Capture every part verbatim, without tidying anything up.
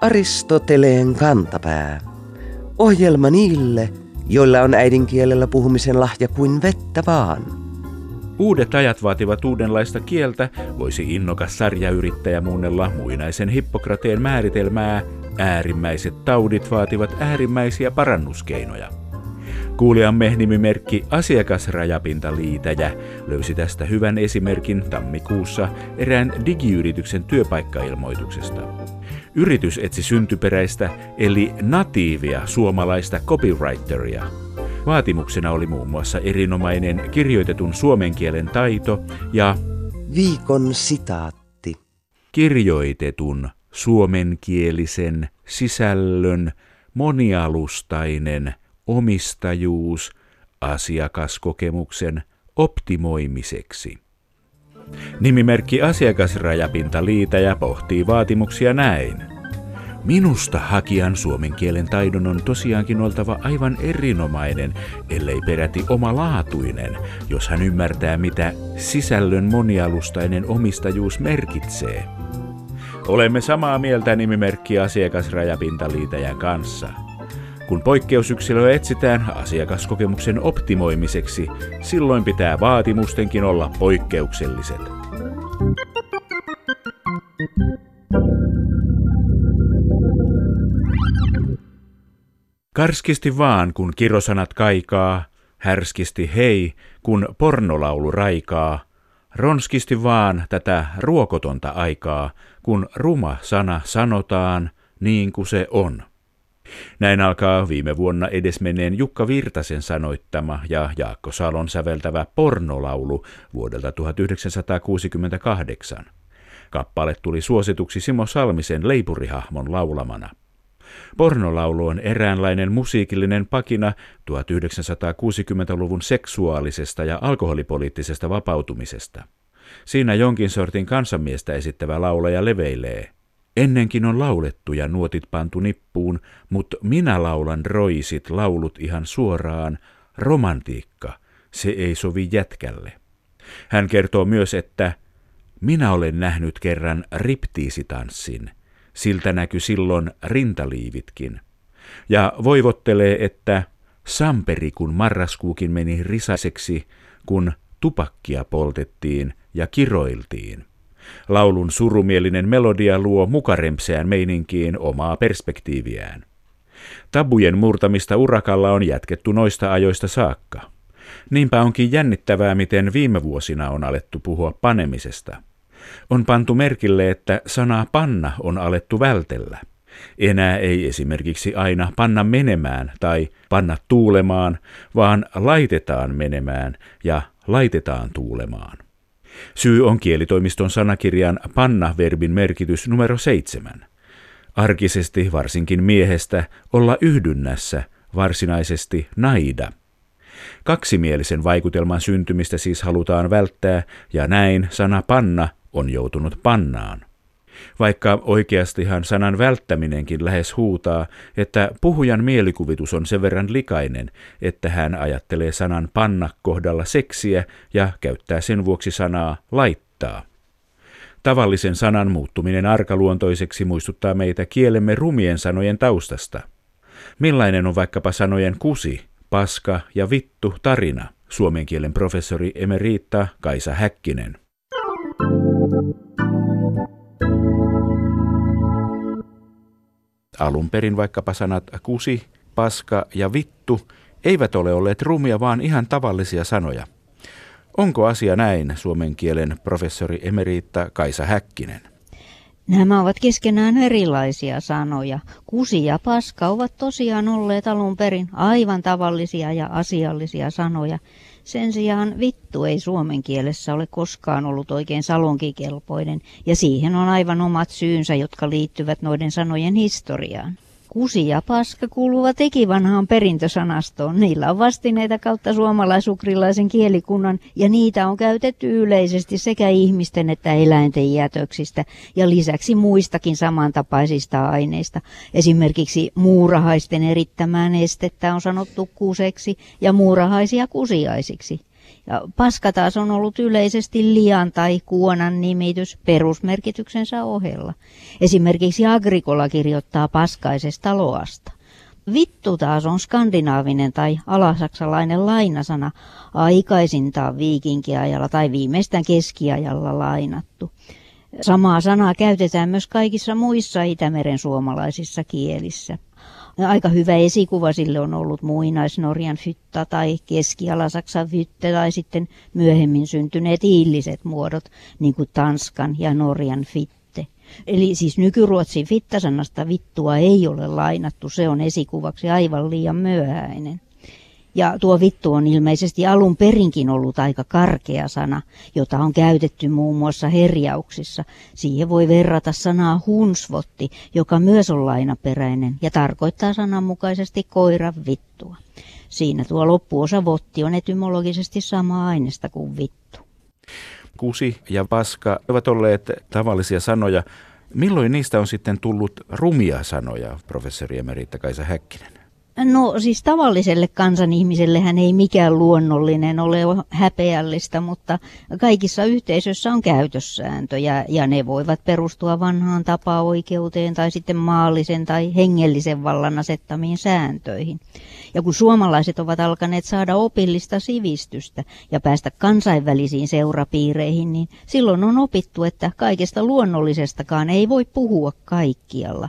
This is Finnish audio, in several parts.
Aristoteleen kantapää. Ohjelma niille, joilla on äidinkielellä puhumisen lahja kuin vettä vaan. Uudet ajat vaativat uudenlaista kieltä, voisi innokas sarjayrittäjä muunnella muinaisen Hippokrateen määritelmää, äärimmäiset taudit vaativat äärimmäisiä parannuskeinoja. Kuulijamme nimimerkki Asiakasrajapintaliitäjä löysi tästä hyvän esimerkin tammikuussa erään digiyrityksen työpaikkailmoituksesta. Yritys etsi syntyperäistä eli natiivia suomalaista copywriteria. Vaatimuksena oli muun muassa erinomainen kirjoitetun suomen kielen taito ja viikon sitaatti. Kirjoitetun suomenkielisen sisällön monialustainen omistajuus asiakaskokemuksen optimoimiseksi. Nimimerkki Asiakasrajapintaliitäjä pohtii vaatimuksia näin. Minusta hakijan suomen kielen taidon on tosiaankin oltava aivan erinomainen, ellei peräti omalaatuinen, jos hän ymmärtää, mitä sisällön monialustainen omistajuus merkitsee. Olemme samaa mieltä nimimerkki Asiakasrajapintaliitäjän kanssa. Kun poikkeusyksilöä etsitään asiakaskokemuksen optimoimiseksi, silloin pitää vaatimustenkin olla poikkeukselliset. Karskisti vaan, kun kirosanat kaikaa, härskisti hei, kun pornolaulu raikaa, ronskisti vaan tätä ruokotonta aikaa, kun ruma sana sanotaan niin kuin se on. Näin alkaa viime vuonna edesmenneen Jukka Virtasen sanoittama ja Jaakko Salon säveltävä pornolaulu vuodelta tuhatyhdeksänsataakuusikymmentäkahdeksan. Kappale tuli suosituksi Simo Salmisen leipurihahmon laulamana. Pornolaulu on eräänlainen musiikillinen pakina tuhatyhdeksänsataakuusikymmentäluvun seksuaalisesta ja alkoholipoliittisesta vapautumisesta. Siinä jonkin sortin kansanmiestä esittävä laulaja leveilee. Ennenkin on laulettu ja nuotit pantu nippuun, mut minä laulan roisit laulut ihan suoraan, romantiikka, se ei sovi jätkälle. Hän kertoo myös, että minä olen nähnyt kerran riptiisitanssin, siltä näky silloin rintaliivitkin. Ja voivottelee, että samperi kun marraskuukin meni risaiseksi, kun tupakkia poltettiin ja kiroiltiin. Laulun surumielinen melodia luo mukarempseään meininkiin omaa perspektiiviään. Tabujen murtamista urakalla on jatkettu noista ajoista saakka. Niinpä onkin jännittävää, miten viime vuosina on alettu puhua panemisesta. On pantu merkille, että sanaa panna on alettu vältellä. Enää ei esimerkiksi aina panna menemään tai panna tuulemaan, vaan laitetaan menemään ja laitetaan tuulemaan. Syy on kielitoimiston sanakirjan panna-verbin merkitys numero seitsemän. Arkisesti varsinkin miehestä olla yhdynnässä, varsinaisesti naida. Kaksimielisen vaikutelman syntymistä siis halutaan välttää, ja näin sana panna on joutunut pannaan. Vaikka oikeastihan sanan välttäminenkin lähes huutaa, että puhujan mielikuvitus on sen verran likainen, että hän ajattelee sanan panna kohdalla seksiä ja käyttää sen vuoksi sanaa laittaa. Tavallisen sanan muuttuminen arkaluontoiseksi muistuttaa meitä kielemme rumien sanojen taustasta. Millainen on vaikkapa sanojen kusi, paska ja vittu tarina, suomen kielen professori emerita Kaisa Häkkinen. Alun perin vaikkapa sanat kusi, paska ja vittu eivät ole olleet rumia, vaan ihan tavallisia sanoja. Onko asia näin, suomen kielen professori emerita Kaisa Häkkinen? Nämä ovat keskenään erilaisia sanoja. Kusi ja paska ovat tosiaan olleet alun perin aivan tavallisia ja asiallisia sanoja. Sen sijaan vittu ei suomen kielessä ole koskaan ollut oikein salonkikelpoinen, ja siihen on aivan omat syynsä, jotka liittyvät noiden sanojen historiaan. Kusi ja paska kuuluvat ikivanhaan perintösanastoon. Niillä on vastineita kautta suomalaisukrilaisen kielikunnan, ja niitä on käytetty yleisesti sekä ihmisten että eläinten jätöksistä ja lisäksi muistakin samantapaisista aineista. Esimerkiksi muurahaisten erittämään estettä on sanottu kuseksi ja muurahaisia kusiaisiksi. Ja paska taas on ollut yleisesti lian tai kuonan nimitys perusmerkityksensä ohella. Esimerkiksi Agricola kirjoittaa paskaisesta loasta. Vittu taas on skandinaavinen tai alasaksalainen lainasana, aikaisintaan viikinkiajalla tai viimeistään keskiajalla lainattu. Samaa sanaa käytetään myös kaikissa muissa Itämeren suomalaisissa kielissä. Aika hyvä esikuva sille on ollut muinaisnorjan fytta tai keski-alasaksan fytte tai sitten myöhemmin syntyneet iilliset muodot, niin kuin Tanskan ja Norjan fitte. Eli siis nykyruotsin fittasanasta vittua ei ole lainattu, se on esikuvaksi aivan liian myöhäinen. Ja tuo vittu on ilmeisesti alun perinkin ollut aika karkea sana, jota on käytetty muun muassa herjauksissa. Siihen voi verrata sanaa hunsvotti, joka myös on lainaperäinen ja tarkoittaa sananmukaisesti koiran vittua. Siinä tuo loppuosa votti on etymologisesti samaa aineesta kuin vittu. Kusi ja paska ovat olleet tavallisia sanoja. Milloin niistä on sitten tullut rumia sanoja, professori emerita Kaisa Häkkinen? No siis tavalliselle kansanihmisellehän ei mikään luonnollinen ole häpeällistä, mutta kaikissa yhteisöissä on käytössääntöjä ja ne voivat perustua vanhaan tapaoikeuteen tai sitten maallisen tai hengellisen vallan asettamiin sääntöihin. Ja kun suomalaiset ovat alkaneet saada opillista sivistystä ja päästä kansainvälisiin seurapiireihin, niin silloin on opittu, että kaikesta luonnollisestakaan ei voi puhua kaikkialla.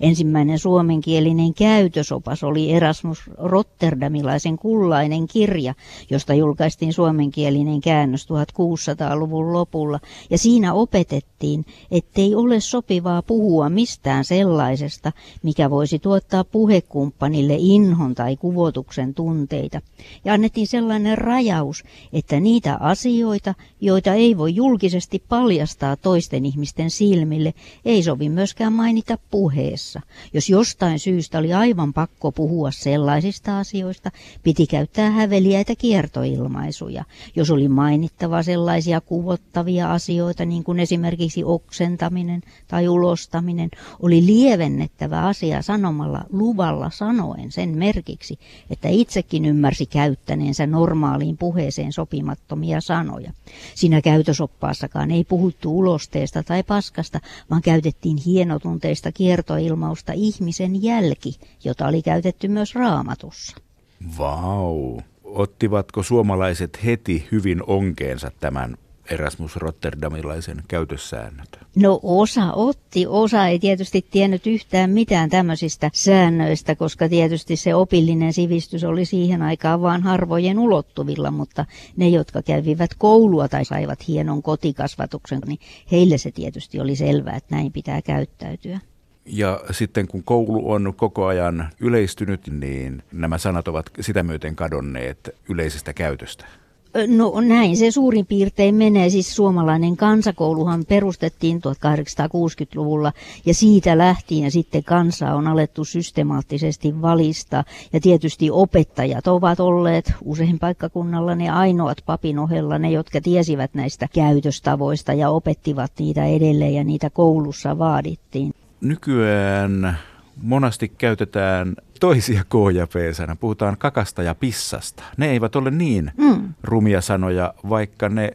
Ensimmäinen suomenkielinen käytösopas oli Erasmus Rotterdamilaisen kullainen kirja, josta julkaistiin suomenkielinen käännös tuhatkuusisataaluvun lopulla. Ja siinä opetettiin, ettei ole sopivaa puhua mistään sellaisesta, mikä voisi tuottaa puhekumppanille inhon tai kuvotuksen tunteita. Ja annettiin sellainen rajaus, että niitä asioita, joita ei voi julkisesti paljastaa toisten ihmisten silmille, ei sovi myöskään mainita puheessa. Jos jostain syystä oli aivan pakko puhua sellaisista asioista, piti käyttää häveliäitä kiertoilmaisuja. Jos oli mainittava sellaisia kuvottavia asioita, niin kuin esimerkiksi oksentaminen tai ulostaminen, oli lievennettävä asia sanomalla luvalla sanoen sen merkiksi, että itsekin ymmärsi käyttäneensä normaaliin puheeseen sopimattomia sanoja. Siinä käytösoppaassakaan ei puhuttu ulosteesta tai paskasta, vaan käytettiin hienotunteista kiertoilmaisuja. Ilmausta ihmisen jälki, jota oli käytetty myös Raamatussa. Vau! Ottivatko suomalaiset heti hyvin onkeensa tämän Erasmus Rotterdamilaisen käytössäännöt? No osa otti, osa ei tietysti tiennyt yhtään mitään tämmöisistä säännöistä, koska tietysti se opillinen sivistys oli siihen aikaan vaan harvojen ulottuvilla, mutta ne, jotka kävivät koulua tai saivat hienon kotikasvatuksen, niin heille se tietysti oli selvää, että näin pitää käyttäytyä. Ja sitten kun koulu on koko ajan yleistynyt, niin nämä sanat ovat sitä myöten kadonneet yleisestä käytöstä. No näin se suurin piirtein menee. Siis suomalainen kansakouluhan perustettiin tuhatkahdeksansataakuusikymmentäluvulla ja siitä lähtien sitten kansaa on alettu systemaattisesti valistaa. Ja tietysti opettajat ovat olleet usein paikkakunnalla ne ainoat papin ohella, ne jotka tiesivät näistä käytöstavoista ja opettivat niitä edelleen ja niitä koulussa vaadittiin. Nykyään monasti käytetään toisia k- ja p-sanaa. Puhutaan kakasta ja pissasta. Ne eivät ole niin mm. rumia sanoja, vaikka ne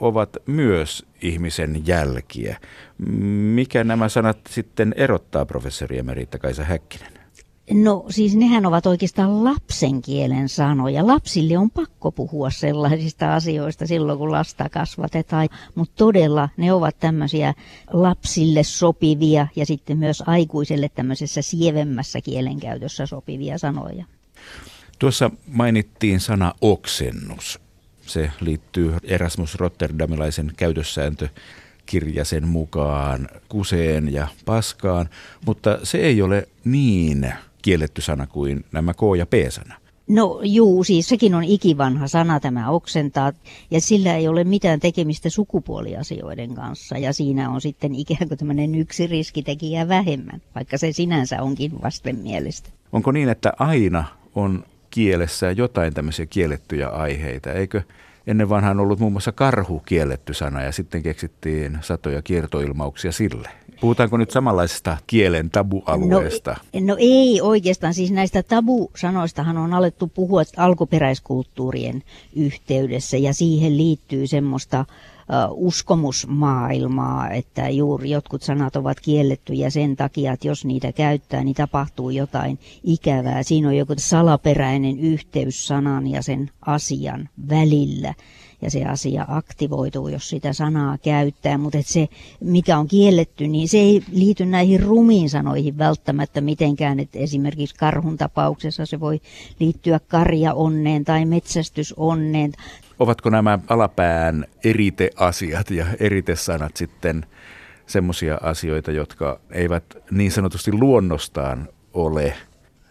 ovat myös ihmisen jälkiä. Mikä nämä sanat sitten erottaa, professori emerita Kaisa Häkkinen? No siis nehän ovat oikeastaan lapsen kielen sanoja. Lapsille on pakko puhua sellaisista asioista silloin, kun lasta kasvatetaan, mutta todella ne ovat tämmöisiä lapsille sopivia ja sitten myös aikuiselle tämmöisessä sievemmässä kielenkäytössä sopivia sanoja. Tuossa mainittiin sana oksennus. Se liittyy Erasmus Rotterdamilaisen käytössääntö. Kirjasen mukaan kuseen ja paskaan, mutta se ei ole niin kielletty sana kuin nämä k- ja p-sana. No juu, siis sekin on ikivanha sana tämä oksentaa, ja sillä ei ole mitään tekemistä sukupuoliasioiden kanssa, ja siinä on sitten ikään kuin tämmöinen yksi riskitekijä vähemmän, vaikka se sinänsä onkin vastenmielistä. Onko niin, että aina on kielessä jotain tämmöisiä kiellettyjä aiheita, eikö Ennen vanhaan ollut muun muassa karhu kielletty sana ja sitten keksittiin satoja kiertoilmauksia sille. Puhutaanko nyt samanlaisesta kielen tabualueesta? No, no ei oikeastaan. Siis näistä tabusanoistahan on alettu puhua alkuperäiskulttuurien yhteydessä ja siihen liittyy semmoista uskomusmaailmaa, että juuri jotkut sanat ovat kiellettyjä sen takia, että jos niitä käyttää, niin tapahtuu jotain ikävää. Siinä on joku salaperäinen yhteys sanan ja sen asian välillä. Ja se asia aktivoituu, jos sitä sanaa käyttää, mutta se, mikä on kielletty, niin se ei liity näihin rumiin sanoihin välttämättä mitenkään. Että esimerkiksi karhun tapauksessa se voi liittyä karjaonneen tai metsästysonneen. Ovatko nämä alapään eriteasiat ja eritesanat sitten semmoisia asioita, jotka eivät niin sanotusti luonnostaan ole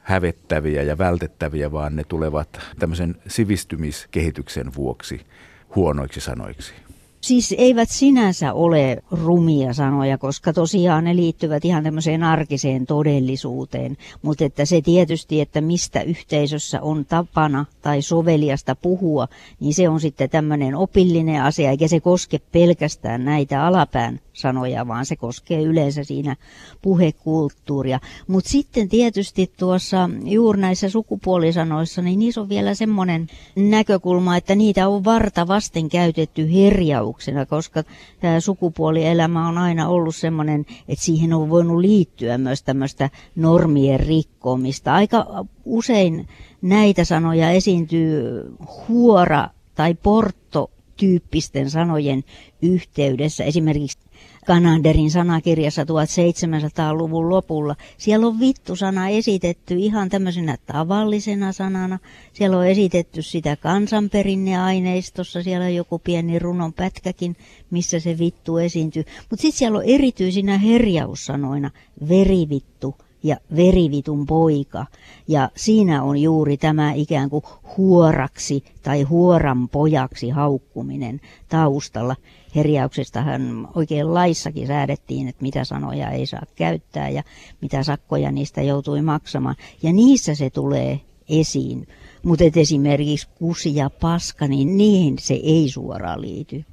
hävettäviä ja vältettäviä, vaan ne tulevat tämmöisen sivistymiskehityksen vuoksi huonoiksi sanoiksi? Siis eivät sinänsä ole rumia sanoja, koska tosiaan ne liittyvät ihan tämmöiseen arkiseen todellisuuteen. Mutta että se tietysti, että mistä yhteisössä on tapana tai soveliasta puhua, niin se on sitten tämmöinen opillinen asia, eikä se koske pelkästään näitä alapään sanoja, vaan se koskee yleensä siinä puhekulttuuria. Mutta sitten tietysti tuossa juuri näissä sukupuolisanoissa, niin niissä on vielä semmoinen näkökulma, että niitä on varta vasten käytetty herjauksena, koska tämä sukupuolielämä on aina ollut semmoinen, että siihen on voinut liittyä myös tämmöistä normien rikkomista. Aika usein näitä sanoja esiintyy huora tai portto tyyppisten sanojen yhteydessä. Esimerkiksi Kananderin sanakirjassa seitsemäntoistasadan luvun lopulla. Siellä on vittusana esitetty ihan tämmöisenä tavallisena sanana. Siellä on esitetty sitä kansanperinneaineistossa. Siellä on joku pieni runon pätkäkin, missä se vittu esiintyy. Mutta sitten siellä on erityisinä herjaussanoina verivittu ja verivitun poika. Ja siinä on juuri tämä ikään kuin huoraksi tai huoran pojaksi haukkuminen taustalla. Herjauksestahan oikein laissakin säädettiin, että mitä sanoja ei saa käyttää ja mitä sakkoja niistä joutui maksamaan. Ja niissä se tulee esiin. Mutta esimerkiksi kusi ja paska, niin niihin se ei suoraan liity.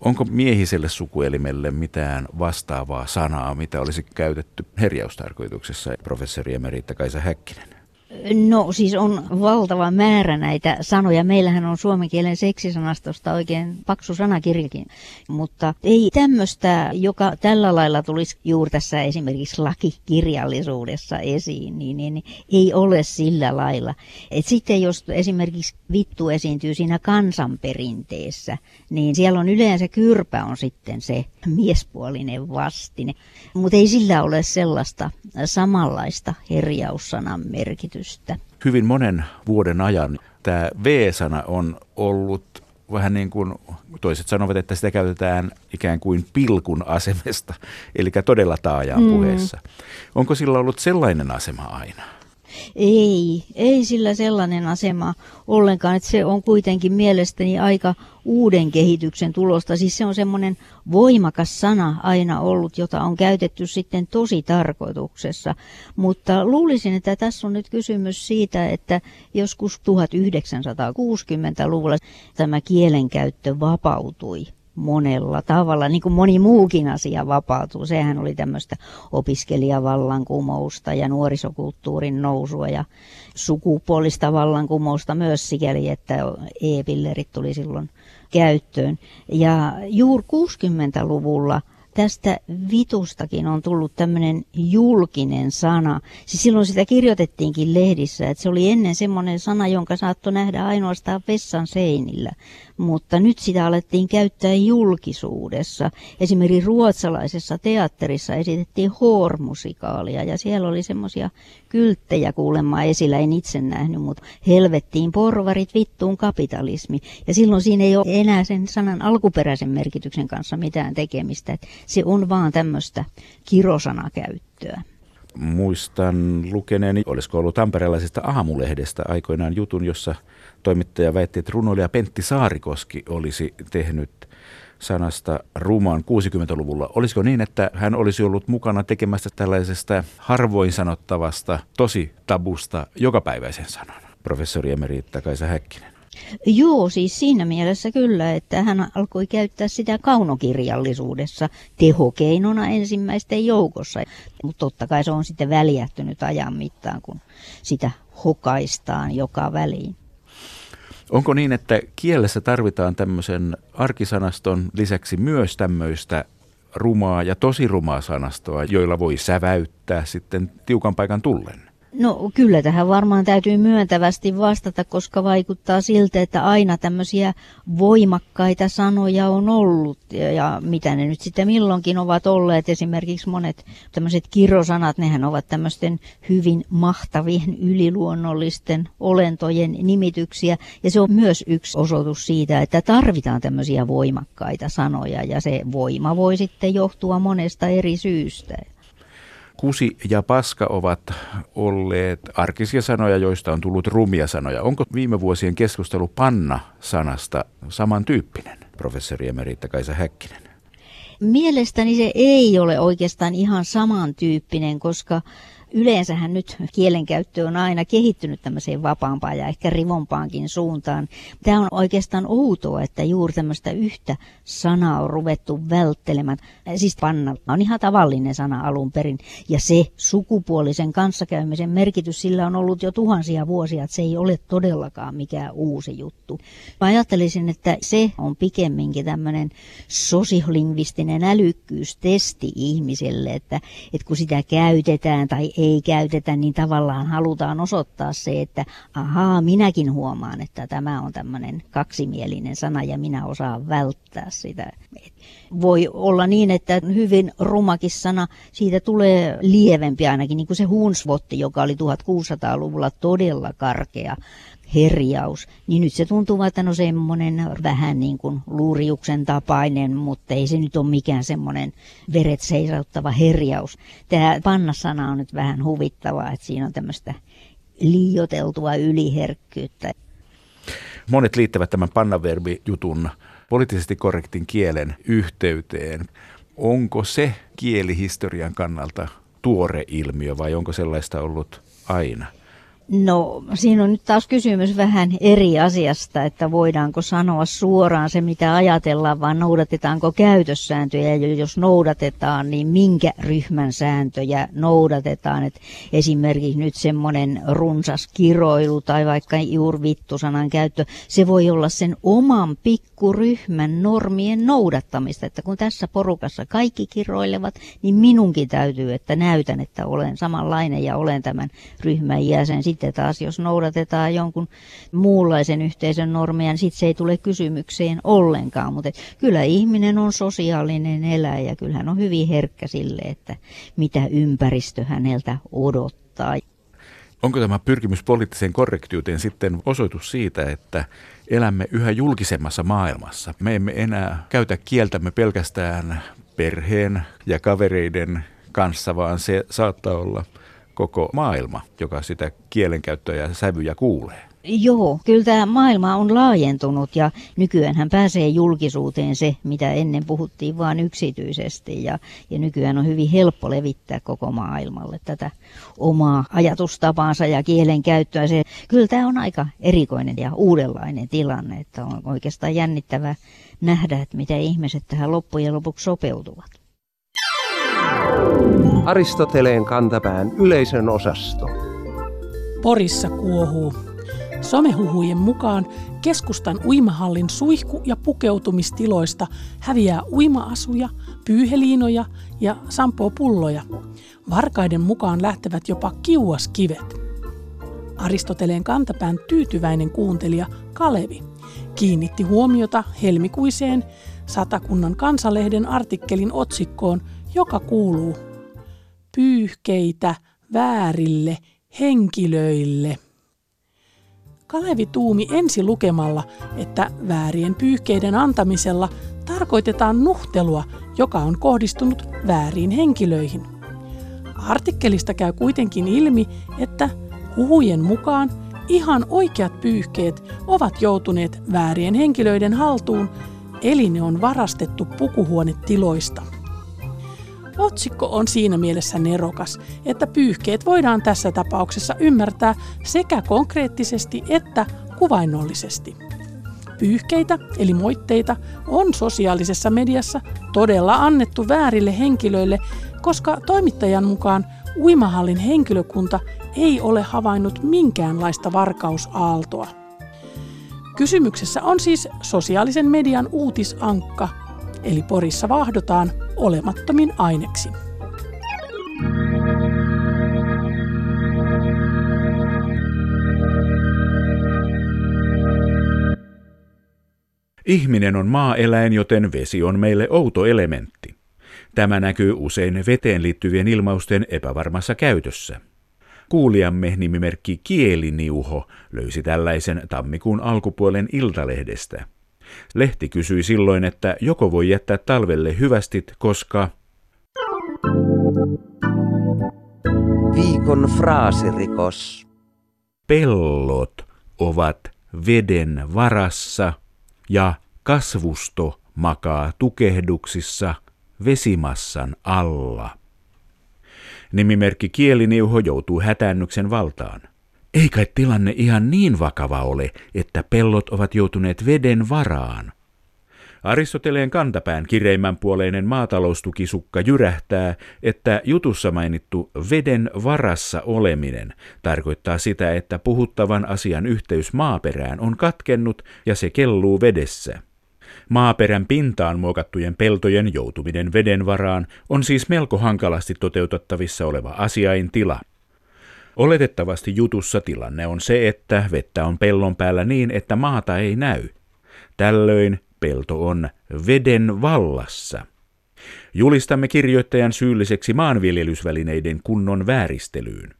Onko miehiselle sukuelimelle mitään vastaavaa sanaa, mitä olisi käytetty herjaustarkoituksessa, professori emeritta Kaisa Häkkinen? No siis on valtava määrä näitä sanoja. Meillähän on suomen kielen seksisanastosta oikein paksu sanakirjakin, mutta ei tämmöistä, joka tällä lailla tulisi juuri tässä esimerkiksi lakikirjallisuudessa esiin, niin, niin ei ole sillä lailla. Et sitten jos esimerkiksi vittu esiintyy siinä kansanperinteessä, niin siellä on yleensä kyrpä on sitten se miespuolinen vastine, mutta ei sillä ole sellaista samanlaista herjaussanan merkitystä. Hyvin monen vuoden ajan tämä V-sana on ollut vähän niin kuin, toiset sanovat, että sitä käytetään ikään kuin pilkun asemesta, eli todella taajaan mm. puheessa. Onko sillä ollut sellainen asema aina? Ei, ei sillä sellainen asema ollenkaan, että se on kuitenkin mielestäni aika uuden kehityksen tulosta. Siis se on semmoinen voimakas sana aina ollut, jota on käytetty sitten tosi tarkoituksessa. Mutta luulisin, että tässä on nyt kysymys siitä, että joskus tuhatyhdeksänsataakuusikymmentäluvulla tämä kielenkäyttö vapautui monella tavalla, niin kuin moni muukin asia vapautuu. Sehän oli tämmöistä opiskelijavallankumousta ja nuorisokulttuurin nousua ja sukupuolista vallankumousta myös sikäli, että e-pillerit tuli silloin käyttöön. Ja juuri kuusikymmentäluvulla tästä vitustakin on tullut tämmöinen julkinen sana. Siis silloin sitä kirjoitettiinkin lehdissä, että se oli ennen semmoinen sana, jonka saattoi nähdä ainoastaan vessan seinillä. Mutta nyt sitä alettiin käyttää julkisuudessa. Esimerkiksi ruotsalaisessa teatterissa esitettiin hoormusikaalia ja siellä oli semmoisia kylttejä kuulemma esillä, en itse nähnyt, mutta helvettiin porvarit, vittuun kapitalismi. Ja silloin siinä ei ole enää sen sanan alkuperäisen merkityksen kanssa mitään tekemistä. Se on vaan tämmöistä kirosanakäyttöä. Muistan lukeneeni, olisiko ollut tamperelaisesta aamulehdestä aikoinaan jutun, jossa toimittaja väitti, että runoilija Pentti Saarikoski olisi tehnyt sanasta rumaan kuusikymmentäluvulla. Olisiko niin, että hän olisi ollut mukana tekemästä tällaisesta harvoin sanottavasta tosi tabusta jokapäiväisen sanan? Professori emeritta Kaisa Häkkinen. Joo, siis siinä mielessä kyllä, että hän alkoi käyttää sitä kaunokirjallisuudessa tehokeinona ensimmäisten joukossa. Mutta totta kai se on sitten väljähtynyt ajan mittaan, kun sitä hokaistaan joka väliin. Onko niin, että kielessä tarvitaan tämmöisen arkisanaston lisäksi myös tämmöistä rumaa ja tosi rumaa sanastoa, joilla voi säväyttää sitten tiukan paikan tullen? No kyllä tähän varmaan täytyy myöntävästi vastata, koska vaikuttaa siltä, että aina tämmöisiä voimakkaita sanoja on ollut ja mitä ne nyt sitten milloinkin ovat olleet. Esimerkiksi monet tämmöiset kirosanat, nehän ovat tämmöisten hyvin mahtavien yliluonnollisten olentojen nimityksiä ja se on myös yksi osoitus siitä, että tarvitaan tämmöisiä voimakkaita sanoja ja se voima voi sitten johtua monesta eri syystä. Kusi ja paska ovat olleet arkisia sanoja, joista on tullut rumia sanoja. Onko viime vuosien keskustelu panna-sanasta samantyyppinen, professori emerita Kaisa Häkkinen? Mielestäni se ei ole oikeastaan ihan samantyyppinen, koska yleensähän nyt kielenkäyttö on aina kehittynyt tämmöiseen vapaampaan ja ehkä rivompaankin suuntaan. Tämä on oikeastaan outoa, että juuri tämmöistä yhtä sanaa on ruvettu välttelemään. Siis panna on ihan tavallinen sana alun perin. Ja se sukupuolisen kanssakäymisen merkitys, sillä on ollut jo tuhansia vuosia, että se ei ole todellakaan mikään uusi juttu. Mä ajattelisin, että se on pikemminkin tämmöinen sosiolingvistinen älykkyystesti ihmiselle, että, että kun sitä käytetään tai ei käytetä, niin tavallaan halutaan osoittaa se, että ahaa, minäkin huomaan, että tämä on tämmöinen kaksimielinen sana ja minä osaan välttää sitä. Voi olla niin, että hyvin rumakin sana, siitä tulee lievempi ainakin, niin kuin se hunsvotti, joka oli tuhatkuusisataaluvulla todella karkea herjaus, niin nyt se tuntuu, että no semmoinen vähän niin kuin luuriuksen tapainen, mutta ei se nyt ole mikään semmoinen veret seisauttava herjaus. Tämä panna-sana on nyt vähän huvittavaa, että siinä on tämmöistä liioiteltua yliherkkyyttä. Monet liittävät tämän pannaverbijutun poliittisesti korrektin kielen yhteyteen. Onko se kielihistorian kannalta tuore ilmiö vai onko sellaista ollut aina? No siinä on nyt taas kysymys vähän eri asiasta, että voidaanko sanoa suoraan se mitä ajatellaan, vaan noudatetaanko käytössääntöjä ja jos noudatetaan, niin minkä ryhmän sääntöjä noudatetaan. Et esimerkiksi nyt semmoinen runsas kiroilu tai vaikka juuri vittusanan käyttö, se voi olla sen oman pikkuryhmän normien noudattamista, että kun tässä porukassa kaikki kiroilevat, niin minunkin täytyy, että näytän, että olen samanlainen ja olen tämän ryhmän jäsen. Sitten taas, jos noudatetaan jonkun muunlaisen yhteisön normeja, niin sitten se ei tule kysymykseen ollenkaan. Mutta kyllä ihminen on sosiaalinen eläjä, kyllähän on hyvin herkkä sille, että mitä ympäristö häneltä odottaa. Onko tämä pyrkimys poliittiseen korrektiuteen sitten osoitus siitä, että elämme yhä julkisemmassa maailmassa? Me emme enää käytä kieltämme pelkästään perheen ja kavereiden kanssa, vaan se saattaa olla koko maailma, joka sitä kielenkäyttöä ja sävyjä kuulee. Joo, kyllä tämä maailma on laajentunut ja nykyäänhän pääsee julkisuuteen se, mitä ennen puhuttiin vain yksityisesti ja, ja nykyään on hyvin helppo levittää koko maailmalle tätä omaa ajatustapaansa ja kielenkäyttöä. Se, kyllä tämä on aika erikoinen ja uudenlainen tilanne, että on oikeastaan jännittävää nähdä, että mitä ihmiset tähän loppujen lopuksi sopeutuvat. Aristoteleen kantapään yleisön osasto. Porissa kuohuu. Somehuhujen mukaan keskustan uimahallin suihku- ja pukeutumistiloista häviää uima-asuja, pyyheliinoja ja sampoo-pulloja. Varkaiden mukaan lähtevät jopa kiuaskivet. Aristoteleen kantapään tyytyväinen kuuntelija Kalevi kiinnitti huomiota helmikuiseen Satakunnan Kansalehden artikkelin otsikkoon, joka kuuluu "Pyyhkeitä väärille henkilöille". Kalevi tuumi ensi lukemalla, että väärien pyyhkeiden antamisella tarkoitetaan nuhtelua, joka on kohdistunut vääriin henkilöihin. Artikkelista käy kuitenkin ilmi, että huhujen mukaan ihan oikeat pyyhkeet ovat joutuneet väärien henkilöiden haltuun, eli ne on varastettu pukuhuonetiloista. Otsikko on siinä mielessä nerokas, että pyyhkeet voidaan tässä tapauksessa ymmärtää sekä konkreettisesti että kuvainnollisesti. Pyyhkeitä eli moitteita on sosiaalisessa mediassa todella annettu väärille henkilöille, koska toimittajan mukaan uimahallin henkilökunta ei ole havainnut minkäänlaista varkausaaltoa. Kysymyksessä on siis sosiaalisen median uutisankka, eli Porissa vahdotaan olemattomin aineksin. Ihminen on maaeläin, joten vesi on meille outo elementti. Tämä näkyy usein veteen liittyvien ilmausten epävarmassa käytössä. Kuulijamme nimimerkki Kieliniuho löysi tällaisen tammikuun alkupuolen Iltalehdestä. Lehti kysyi silloin, että joko voi jättää talvelle hyvästit, koska viikon fraasirikos. Pellot ovat veden varassa ja kasvusto makaa tukehduksissa vesimassan alla. Nimimerkki Kieliniuho joutuu hätäännyksen valtaan. Ei kai tilanne ihan niin vakava ole, että pellot ovat joutuneet veden varaan. Aristoteleen kantapään kireimmänpuoleinen maataloustukisukka jyrähtää, että jutussa mainittu veden varassa oleminen tarkoittaa sitä, että puhuttavan asian yhteys maaperään on katkennut ja se kelluu vedessä. Maaperän pintaan muokattujen peltojen joutuminen veden varaan on siis melko hankalasti toteutettavissa oleva asiaintila. Oletettavasti jutussa tilanne on se, että vettä on pellon päällä niin, että maata ei näy. Tällöin pelto on veden vallassa. Julistamme kirjoittajan syylliseksi maanviljelysvälineiden kunnon vääristelyyn.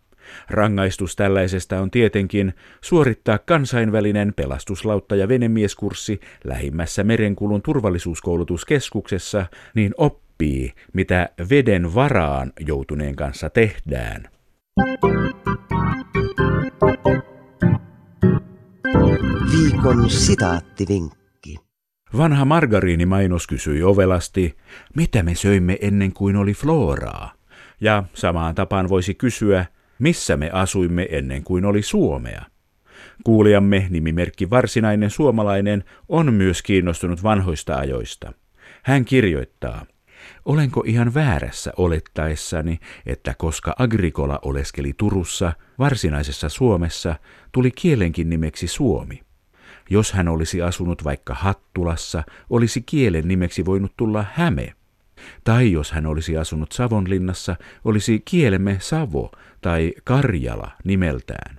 Rangaistus tällaisesta on tietenkin suorittaa kansainvälinen pelastuslautta- ja venemieskurssi lähimmässä merenkulun turvallisuuskoulutuskeskuksessa, niin oppii, mitä veden varaan joutuneen kanssa tehdään. Viikon sitaattivinkki. Vanha margariinimainos kysyi ovelasti, mitä me söimme ennen kuin oli flooraa? Ja samaan tapaan voisi kysyä, missä me asuimme ennen kuin oli Suomea. Kuulijamme nimimerkki Varsinainen Suomalainen on myös kiinnostunut vanhoista ajoista. Hän kirjoittaa, olenko ihan väärässä olettaessani, että koska Agricola oleskeli Turussa, varsinaisessa Suomessa, tuli kielenkin nimeksi suomi. Jos hän olisi asunut vaikka Hattulassa, olisi kielen nimeksi voinut tulla Häme. Tai jos hän olisi asunut Savonlinnassa, olisi kielemme Savo tai Karjala nimeltään.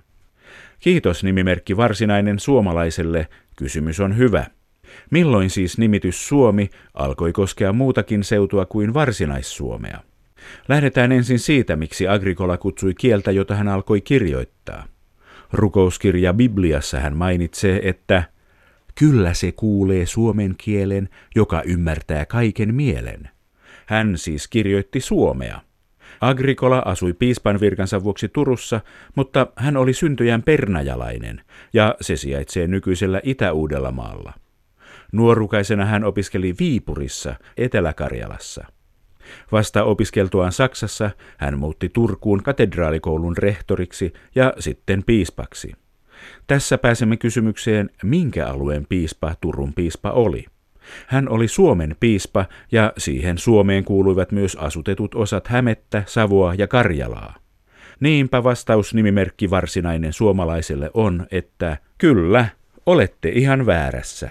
Kiitos nimimerkki Varsinainen Suomalaiselle, kysymys on hyvä. Milloin siis nimitys Suomi alkoi koskea muutakin seutua kuin Varsinais-Suomea? Lähdetään ensin siitä, miksi Agricola kutsui kieltä, jota hän alkoi kirjoittaa. Rukouskirja Bibliassa hän mainitsee, että kyllä se kuulee suomen kielen, joka ymmärtää kaiken mielen. Hän siis kirjoitti suomea. Agricola asui piispan virkansa vuoksi Turussa, mutta hän oli syntyjään pernajalainen, ja se sijaitsee nykyisellä Itä-Uudellamaalla. Nuorukaisena hän opiskeli Viipurissa, Etelä-Karjalassa. Vasta opiskeltuaan Saksassa hän muutti Turkuun katedraalikoulun rehtoriksi ja sitten piispaksi. Tässä pääsemme kysymykseen, minkä alueen piispa Turun piispa oli. Hän oli Suomen piispa ja siihen Suomeen kuuluivat myös asutetut osat Hämettä, Savoa ja Karjalaa. Niinpä vastaus nimimerkki Varsinainen Suomalaiselle on, että kyllä, olette ihan väärässä.